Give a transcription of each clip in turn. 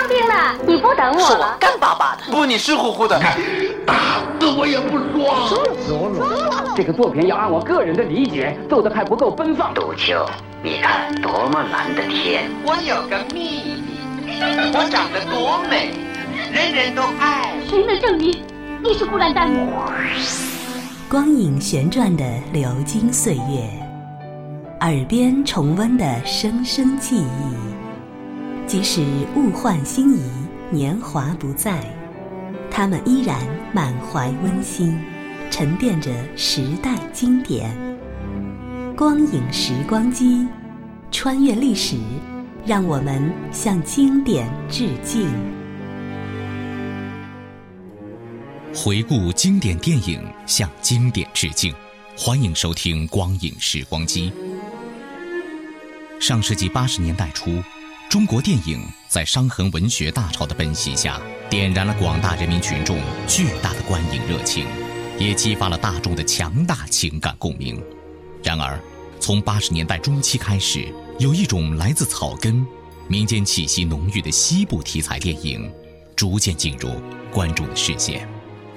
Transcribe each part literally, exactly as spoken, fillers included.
当兵了，你不等我了。是我干巴巴的。不，你湿乎乎的。打死我也不说。这个作品要按我个人的理解做得还不够奔放。杜秋，你看多么蓝的天。我有个秘密，我长得多美，人人都爱。谁能证明你是布兰丹？光影旋转的流金岁月，耳边重温的声声记忆，即使物换星移，年华不再，他们依然满怀温馨，沉淀着时代经典。光影时光机，穿越历史，让我们向经典致敬。回顾经典电影，向经典致敬。欢迎收听光影时光机。上世纪八十年代初，中国电影在伤痕文学大潮的奔袭下，点燃了广大人民群众巨大的观影热情，也激发了大众的强大情感共鸣。然而从八十年代中期开始，有一种来自草根、民间气息浓郁的西部题材电影逐渐进入观众的视线。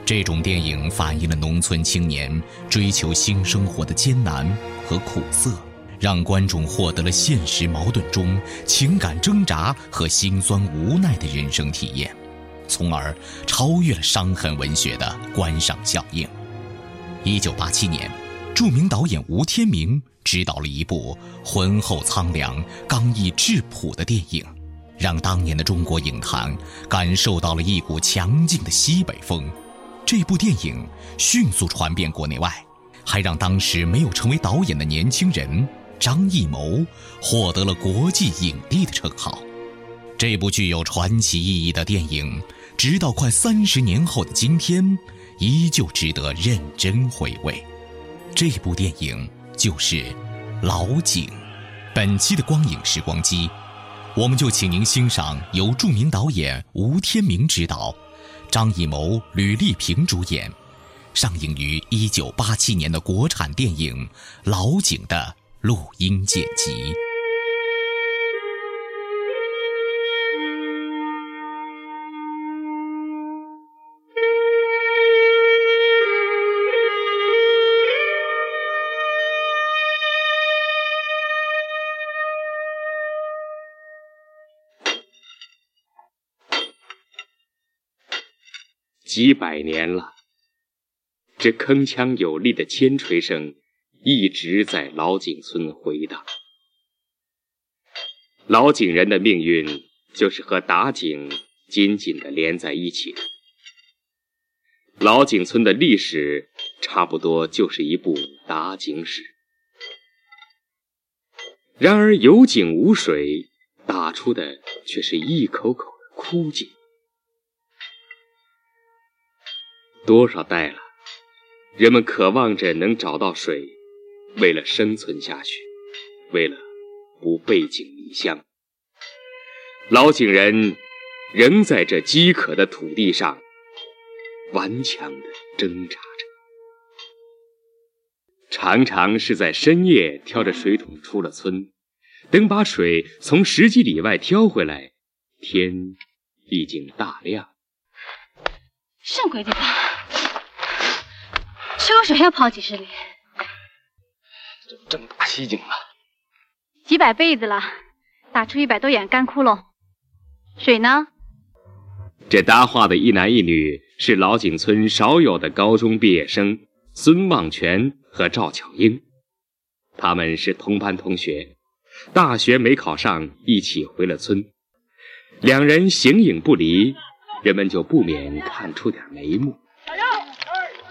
这种电影反映了农村青年追求新生活的艰难和苦涩，让观众获得了现实矛盾中情感挣扎和辛酸无奈的人生体验，从而超越了伤痕文学的观赏效应。一九八七年，著名导演吴天明执导了一部浑厚苍凉、刚毅质朴的电影，让当年的中国影坛感受到了一股强劲的西北风。这部电影迅速传遍国内外，还让当时没有成为导演的年轻人张艺谋获得了国际影帝的称号。这部具有传奇意义的电影，直到快三十年后的今天，依旧值得认真回味。这部电影就是《老井》。本期的光影时光机，我们就请您欣赏由著名导演吴天明执导，张艺谋、吕丽萍主演，上映于一九八七年的国产电影《老井》的录音剪辑。几百年了，这铿锵有力的铅锤声一直在老井村回荡。老井人的命运就是和打井紧紧地连在一起的。老井村的历史差不多就是一部打井史。然而有井无水，打出的却是一口口的枯井。多少代了，人们渴望着能找到水，为了生存下去，为了不背井离乡。老井人仍在这饥渴的土地上顽强地挣扎着，常常是在深夜挑着水桶出了村，等把水从十几里外挑回来，天已经大亮。上鬼地方，吃口水还要跑几十里，这正打西井了，几百辈子了，打出一百多眼干窟窿，水呢？这搭话的一男一女是老井村少有的高中毕业生孙望全和赵巧英，他们是同班同学，大学没考上，一起回了村，两人形影不离。人们就不免看出点眉目。哎呀，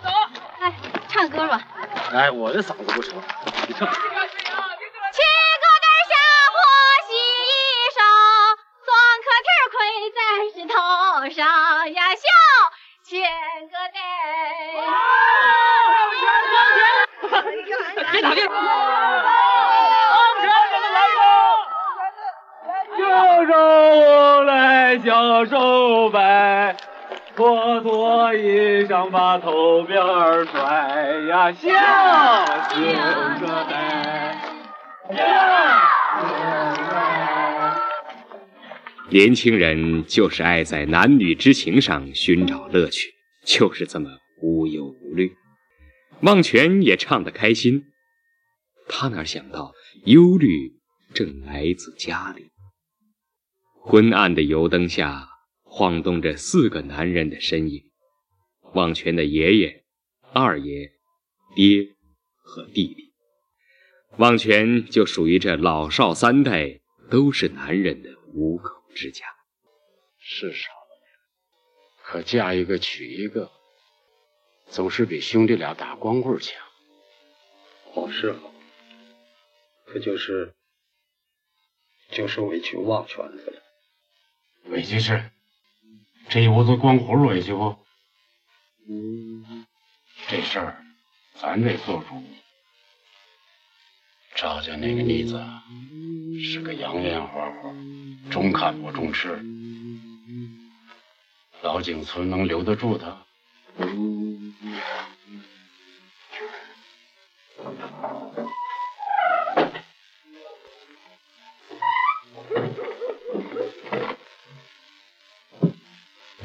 走！哎，唱歌吧。哎，我的嗓子不成，你唱。切个点下坡洗一手，钻个壳盔在石头上呀笑，切个点。别打别打！小手摆，脱脱衣裳把头辫儿甩呀，笑醒着来，笑醒着来。年轻人就是爱在男女之情上寻找乐趣，就是这么无忧无虑。忘泉也唱得开心，他哪想到忧虑正来自家里。昏暗的油灯下晃动着四个男人的身影，忘泉的爷爷、二爷、爹和弟弟。忘泉就属于这老少三代都是男人的五口之家。世上可嫁一个娶一个，总是比兄弟俩打光棍强。好是好，可就是就是委屈忘泉了。委屈是这一屋子光棍委屈不？嗯，这事儿咱得做主。赵家那个妮子是个洋烟花花，中看不中吃，老井村能留得住她？明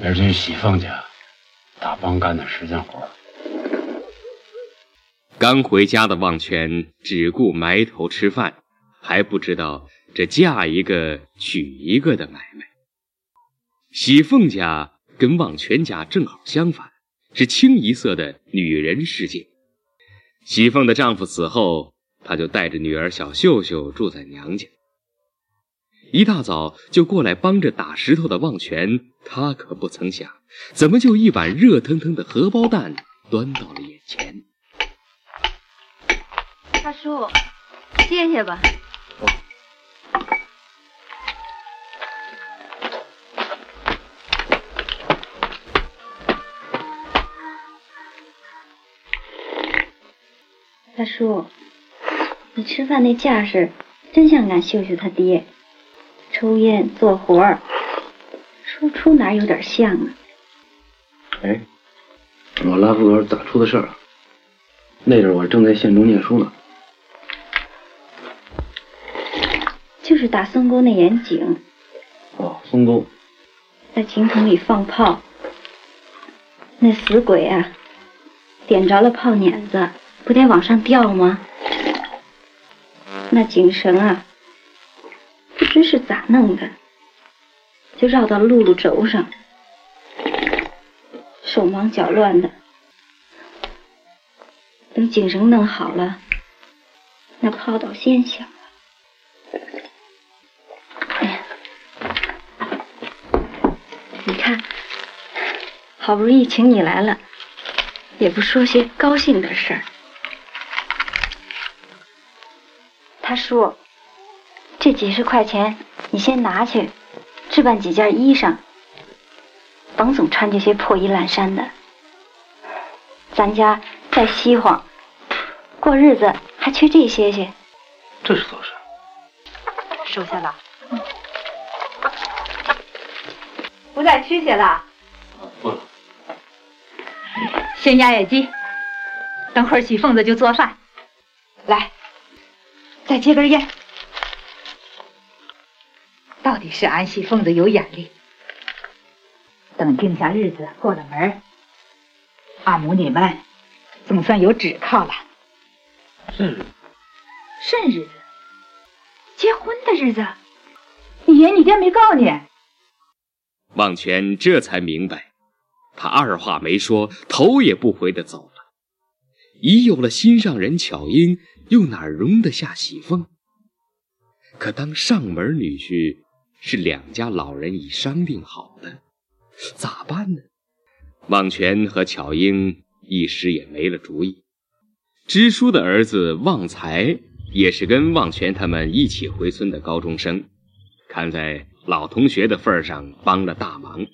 儿去喜凤家打帮干的十件活。刚回家的忘泉只顾埋头吃饭，还不知道这嫁一个娶一个的买卖。喜凤家跟忘泉家正好相反，是清一色的女人世界。喜凤的丈夫死后，她就带着女儿小秀秀住在娘家。一大早就过来帮着打石头的忘泉，她可不曾想，怎么就一碗热腾腾的荷包蛋端到了眼前。大叔，歇歇吧。哦、大叔，你吃饭那架势，真像俺秀秀他爹，抽烟做活儿，说出哪有点像啊？哎，老拉夫哥咋出的事儿啊？那阵我正在县中念书呢。就是打松沟那眼井。哦，松沟。在井筒里放炮，那死鬼啊，点着了炮捻子，不得往上掉吗？那井绳啊，不知是咋弄的，就绕到露露轴上，手忙脚乱的。等井绳弄好了，那炮倒先响。好不容易请你来了，也不说些高兴的事儿。他说这几十块钱你先拿去置办几件衣裳，甭总穿这些破衣烂衫的，咱家再西荒过日子还缺这些些。这是多少？收下了、嗯、不再吃些了。不了。先压压鸡，等会儿喜凤子就做饭。来，再接根烟。到底是俺喜凤子有眼力，等定下日子过了门，俺母你们总算有指靠了。甚日子？甚日子？结婚的日子？你爷你爹没告你？忘泉这才明白，他二话没说，头也不回地走了。已有了心上人巧英，又哪容得下喜凤？可当上门女婿是两家老人已商定好的，咋办呢？忘泉和巧英一时也没了主意。支书的儿子忘才也是跟忘泉他们一起回村的高中生，看在老同学的份上帮了大忙。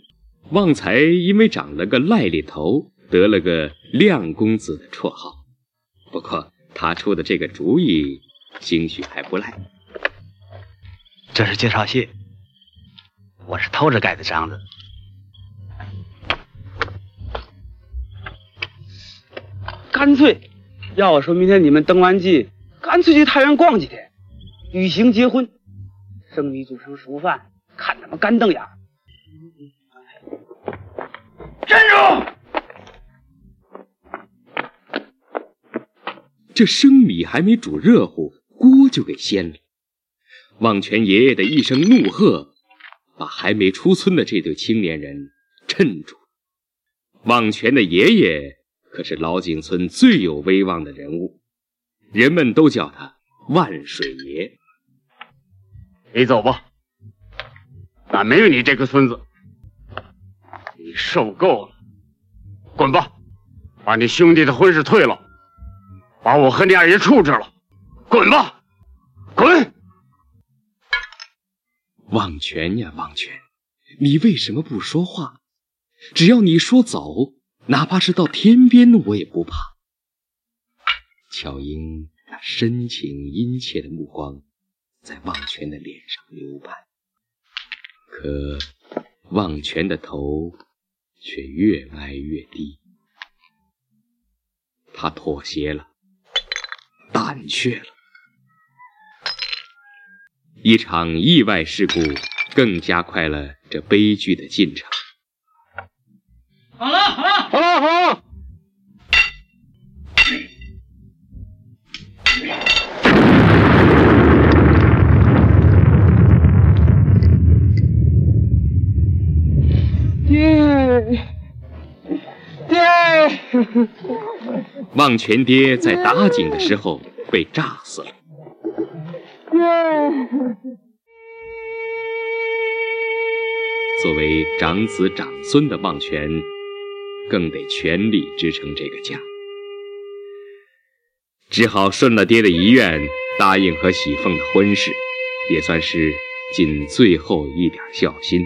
旺财因为长了个癞痢头，得了个亮公子的绰号。不过他出的这个主意兴许还不赖。这是介绍信，我是偷着盖的章子。干脆，要我说，明天你们登完记，干脆去太原逛几天，举行结婚，生米煮成熟饭，看他们么干瞪眼。站住！这生米还没煮热乎，锅就给掀了。望全爷爷的一声怒喝，把还没出村的这对青年人镇住。望全的爷爷可是老井村最有威望的人物，人们都叫他万水爷。你走吧，俺没有你这个孙子，你受够了，滚吧，把你兄弟的婚事退了，把我和你二爷处置了，滚吧，滚！望全呀，望全，你为什么不说话？只要你说走，哪怕是到天边我也不怕。乔英那深情殷切的目光在望全的脸上流盼，可望全的头却越挨越低。他妥协了，胆怯了。一场意外事故更加快了这悲剧的进程。好了好了好了好了！爹爹！望全爹在打井的时候被炸死了。作为长子长孙的望全，更得全力支撑这个家，只好顺了爹的遗愿，答应和喜凤的婚事，也算是尽最后一点孝心。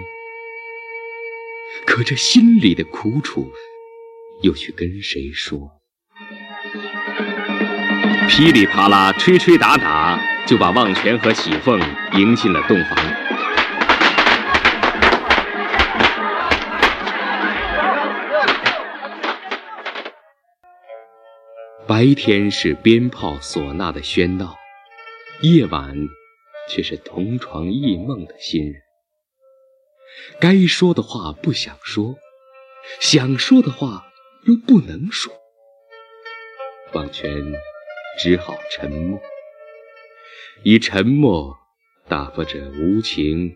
可这心里的苦楚又去跟谁说？噼里啪啦，吹吹打打，就把望全和喜凤迎进了洞房。白天是鞭炮唢呐的喧闹，夜晚却是同床异梦的新人。该说的话不想说，想说的话又不能说。望全只好沉默，以沉默打发着无情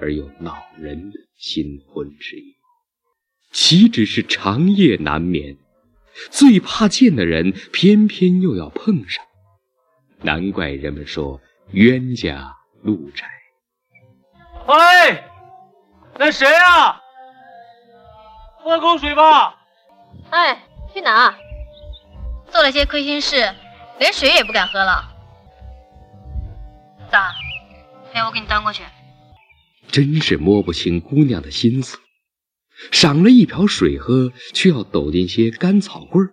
而又恼人的新婚之夜。岂止是长夜难眠，最怕见的人偏偏又要碰上，难怪人们说冤家路窄。哎，那谁啊？喝口水吧。哎，去哪？做了些亏心事，连水也不敢喝了。咋？陪我给你端过去。真是摸不清姑娘的心思，赏了一瓢水喝，却要抖进些干草棍儿。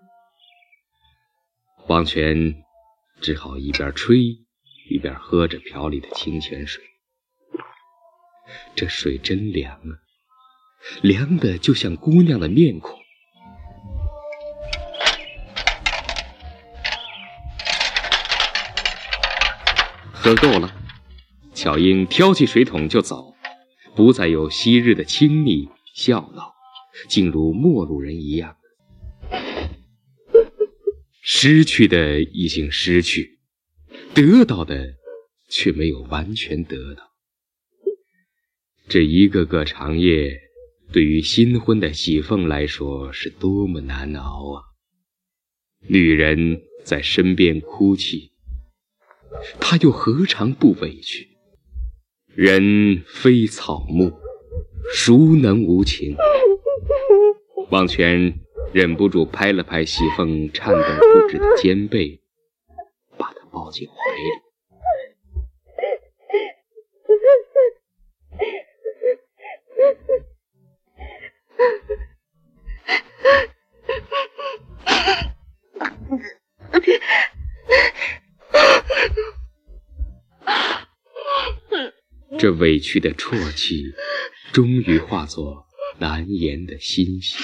王权只好一边吹，一边喝着瓢里的清泉水。这水真凉啊，凉的就像姑娘的面孔。喝够了，巧英挑起水桶就走，不再有昔日的亲昵笑闹，竟如陌路人一样。失去的已经失去，得到的却没有完全得到。这一个个长夜，对于新婚的喜凤来说是多么难熬啊！女人在身边哭泣，他又何尝不委屈？人非草木，孰能无情？望全忍不住拍了拍喜凤颤抖不止的肩背，把她抱进怀里。这委屈的啜泣终于化作难言的欣喜。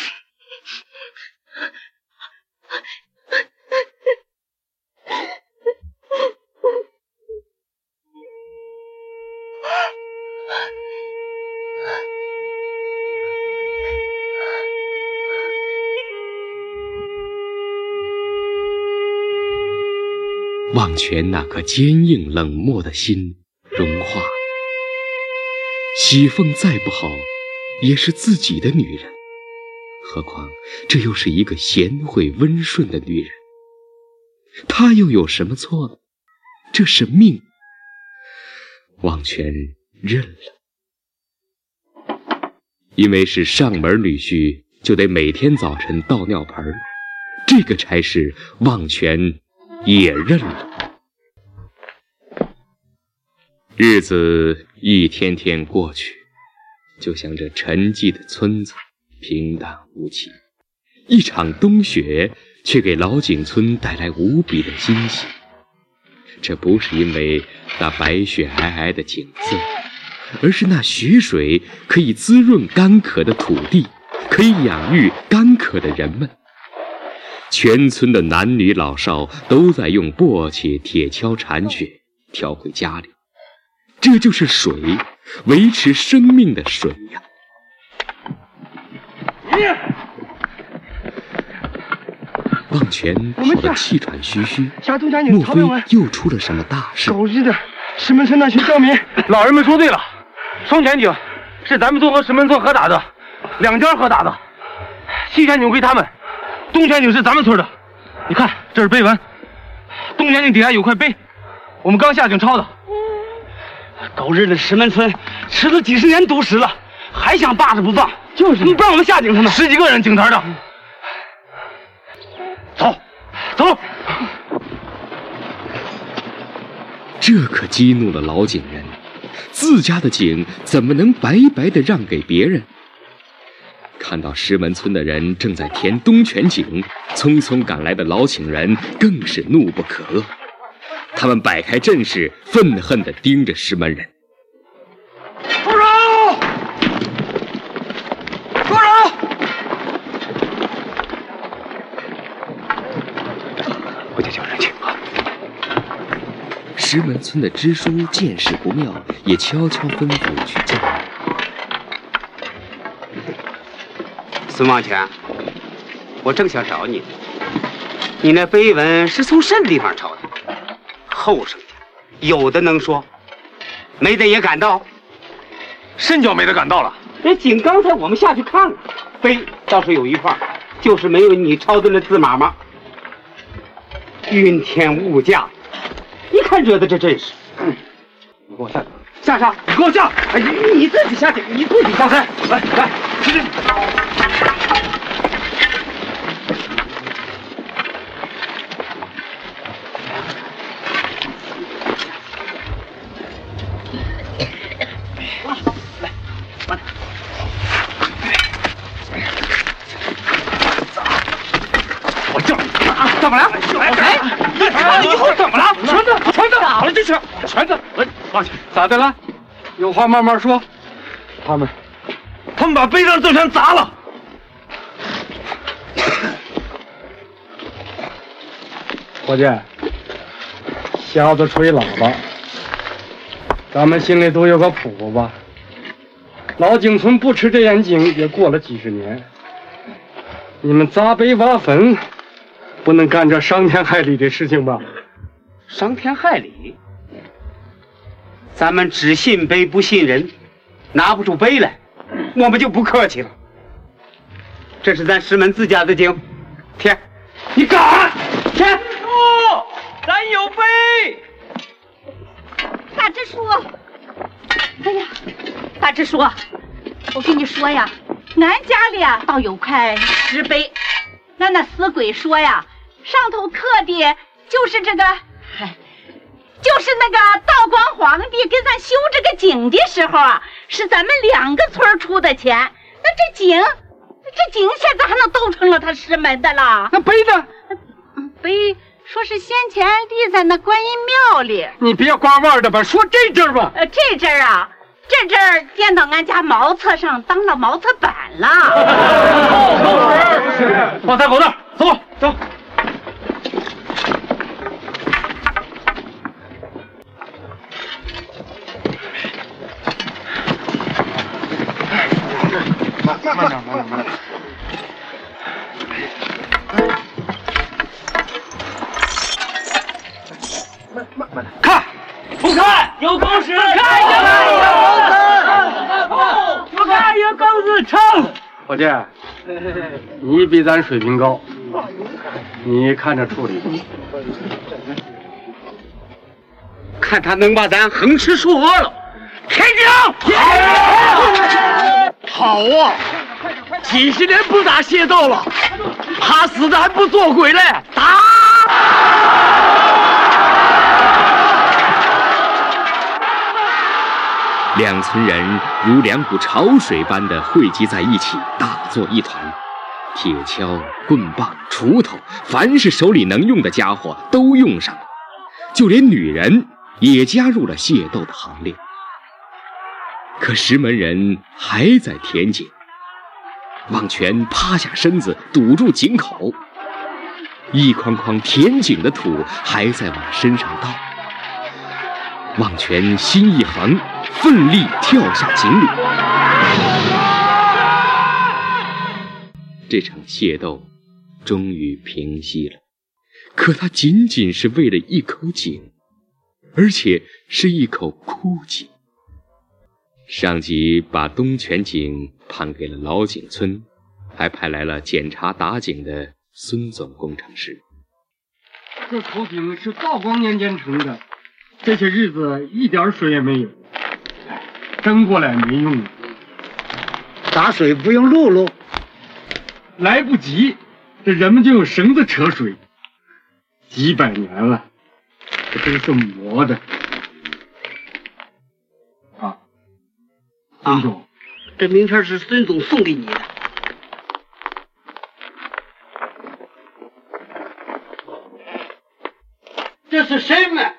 忘全那颗坚硬冷漠的心融化。喜凤再不好，也是自己的女人，何况这又是一个贤惠温顺的女人，她又有什么错呢？这是命。忘全认了，因为是上门女婿，就得每天早晨倒尿盆，这个差事忘全也认了。日子一天天过去，就像这沉寂的村子平淡无奇。一场冬雪却给老井村带来无比的惊喜。这不是因为那白雪皑皑的景色，而是那雪水可以滋润干渴的土地，可以养育干渴的人们。全村的男女老少都在用簸箕、铁锹铲雪，挑回家里。这就是水，维持生命的水呀！忘全跑得气喘吁吁，莫非又出了什么大事？狗日的！石门村那群刁民！老人们说对了，松泉井是咱们村和石门村合打的，两家合打的。西泉井归他们，东泉井是咱们村的。你看，这是碑文，东泉井底下有块碑，我们刚下井抄的。狗日的石门村吃了几十年独食了，还想霸着不放，就是不让我们下井。他们十几个人井台的。走走。这可激怒了老井人，自家的井怎么能白白的让给别人？看到石门村的人正在填东泉井，匆匆赶来的老井人更是怒不可遏。他们摆开阵势，愤恨地盯着石门人。住手！住手！回家叫人去啊！石门村的支书见势不妙，也悄悄吩咐去叫人。孙忘全，我正想找你，你那碑文是从甚地方抄的？后生家有的能说，没的也敢盗，甚叫没得敢盗了。这井刚才我们下去看了，碑倒是有一块，就是没有你抄的那字码码。晕天物价，一看惹的这阵势。嗯，你给我下去，下下，你给我下！哎，你自己下去，你自己下山。来来，吃吃。怎么了？哎，你以后怎么了？全子，全子，咋了？这是全子，忘全，咋的了？有话慢慢说。他们，他们把碑上字全砸了。伙计，瞎子吹喇叭，咱们心里都有个谱吧。老井村不吃这眼井也过了几十年，你们砸碑挖坟，不能干这伤天害理的事情吧？伤天害理？咱们只信碑不信人，拿不出碑来，我们就不客气了。这是咱石门自家的井，天，你敢？天，支书，咱有碑。大支书，哎呀，大支书，我跟你说呀，俺家里啊倒有块石碑。那那死鬼说呀，上头刻的就是这个，就是那个道光皇帝给咱修这个井的时候啊，是咱们两个村出的钱。那这井，这井现在还能都成了他石门的了。那碑呢？碑说是先前立在那观音庙里。你别刮腕的吧，说这阵儿吧。呃，这阵儿啊，这阵儿颠到俺家茅厕上当了茅厕板了。放三狗那儿，走走。慢慢慢慢慢。是看见了有工资，不看有工资撑。伙计，你比咱水平高，你看着处理，看他能把咱横吃竖喝了。天井，好啊！几十年不打械斗了，怕死的还不做鬼嘞！打！两村人如两股潮水般的汇集在一起，大作一团。铁锹、棍棒、锄头，凡是手里能用的家伙都用上了，就连女人也加入了械斗的行列。可石门人还在田井，望全趴下身子堵住井口，一筐筐田井的土还在往身上倒。望全心一横，奋力跳下井里。这场械斗终于平息了，可它仅仅是为了一口井，而且是一口枯井。上级把东泉井判给了老井村，还派来了检查打井的孙总工程师。这口井是道光年间成的，这些日子一点水也没有，争过来没用，打水不用辘轳，来不及，这人们就用绳子扯水，几百年了，这真是磨的。孙总、啊，这名片是孙总送给你的。这是谁买？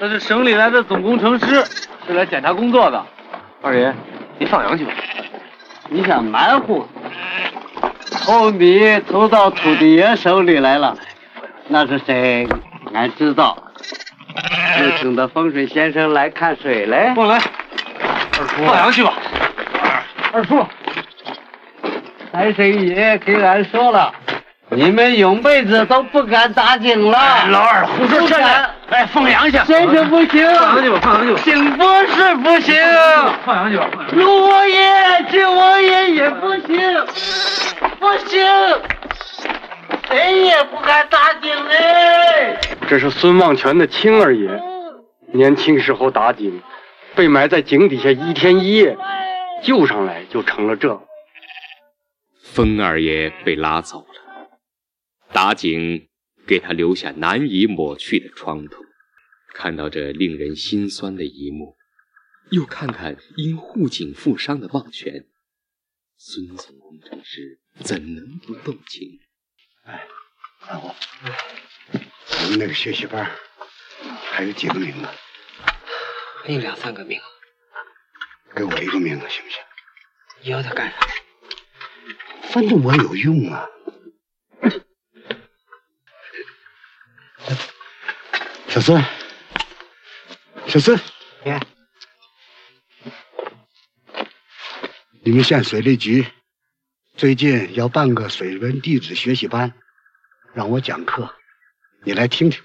这是省里来的总工程师，是来检查工作的。二爷，你放羊去吧。你想瞒糊？后米投到土地爷手里来了，那是谁？俺知道，就请的风水先生来看水来。过来，二叔，放羊去吧。二叔，财神爷给俺说了，你们永辈子都不敢打井了。哎、老二，胡说站着！哎，放羊去。真是不行。放羊去吧，放羊去吧。井不是不行。放羊去吧。陆王爷、郡王爷也不行。不行，谁也不敢打井嘞。这是孙望全的亲二爷，年轻时候打井，被埋在井底下一天一夜，救上来就成了这。风二爷被拉走了，打井给他留下难以抹去的创痛。看到这令人心酸的一幕，又看看因护井负伤的望全，孙总工程师怎能不动情？哎，二虎，咱们那个学习班还有几个名额？还有两三个名额。给我一个名额行不行？你要他干啥？反正我有用啊。小孙，小孙，爷，你们县水利局最近要办个水文地质学习班，让我讲课，你来听听。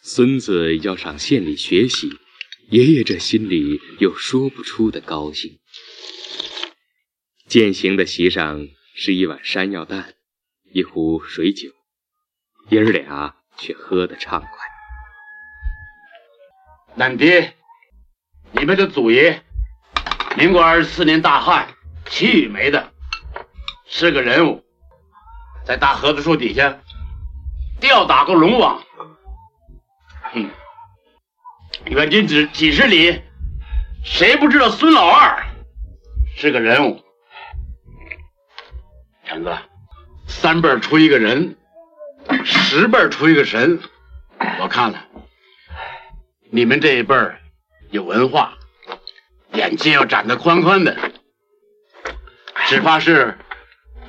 孙子要上县里学习，爷爷这心里有说不出的高兴。践行的席上是一碗山药蛋，一壶水酒，爷儿俩却喝得畅快。俺爹，你们的祖爷民国二十四年大旱，祁煜没的，是个人物，在大河子树底下吊打过龙王，哼，远近几几十里，谁不知道孙老二是个人物？强哥，三辈出一个人，十辈出一个神，我看了，你们这一辈有文化。眼睛要长得宽宽的，只怕是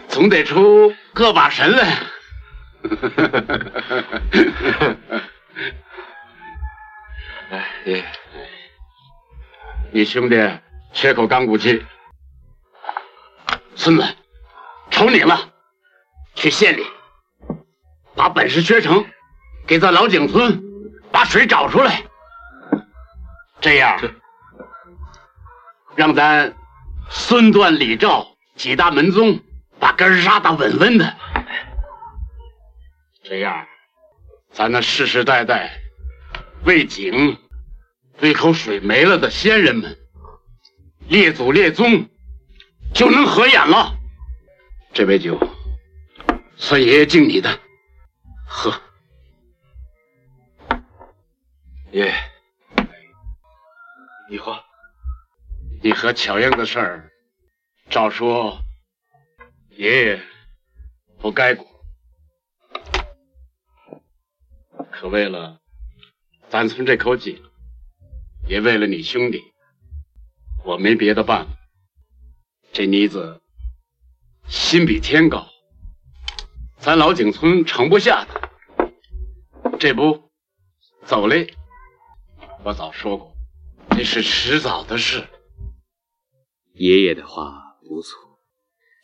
总得出个把神来。哎，爹，你兄弟缺口钢骨气，孙子，求你了，去县里把本事学成，给咱老井村把水找出来，这样让咱孙段李赵几大门宗把根儿扎得稳稳的，这样咱那世世代代为井为口水没了的先人们列祖列宗就能合眼了。这杯酒，算爷爷敬你的，喝。爷爷，你喝。你和巧英的事儿，照说爷爷不该管，可为了咱村这口井，也为了你兄弟，我没别的办法。这妮子心比天高，咱老井村盛不下她。这不，走嘞！我早说过，这是迟早的事。爷爷的话不错，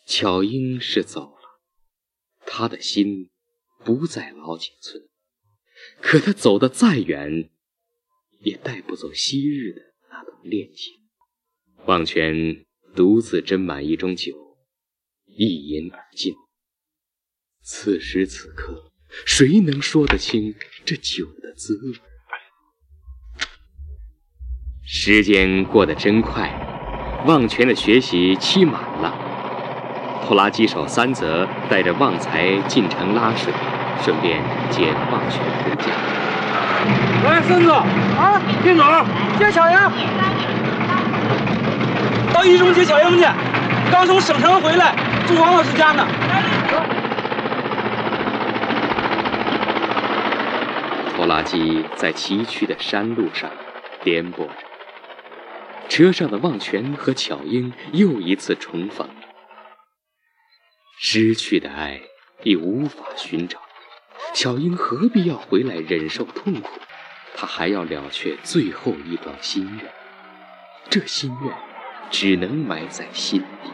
巧英是走了，她的心不在老井村，可她走得再远，也带不走昔日的那种恋情。望全独自斟满一盅酒，一饮而尽。此时此刻，谁能说得清这酒的滋味？时间过得真快，望全的学习期满了。拖拉机手三泽带着旺财进城拉水，顺便接望全回家。喂，孙子啊，丁总，接小杨。到一中接小英去，刚从省城回来，住王老师家呢。拖拉机在崎岖的山路上颠簸着，车上的望全和巧英又一次重逢。失去的爱已无法寻找，巧英何必要回来忍受痛苦？她还要了却最后一桩心愿，这心愿只能埋在心底。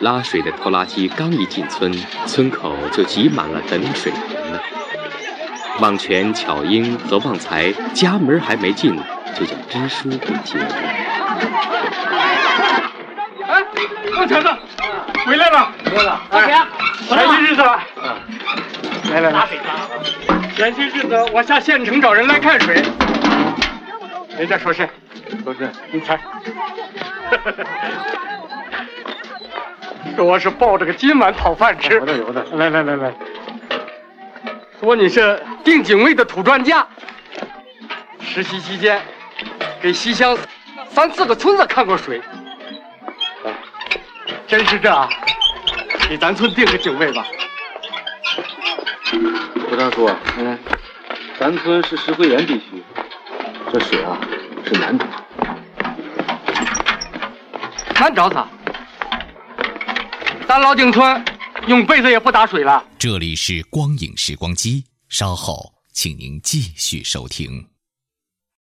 拉水的拖拉机刚一进村，村口就挤满了等水人了。望全、巧英和旺财家门还没进，就叫支书给接住。哎，旺全子，回来了！回来了，大姐，前些日子，来来来，前些日子我下县城找人来看水，人家说是。都是你猜，说我是抱着个金碗讨饭吃。有的有的，来来来来，说你是定警卫的土专家，实习期间给西乡三四个村子看过水。啊，真是这啊！给咱村定个警卫吧。胡大叔，嗯，咱村是石灰岩地区，这水啊是难找。难找他，咱老井村用被子也不打水了。这里是光影时光机，稍后请您继续收听。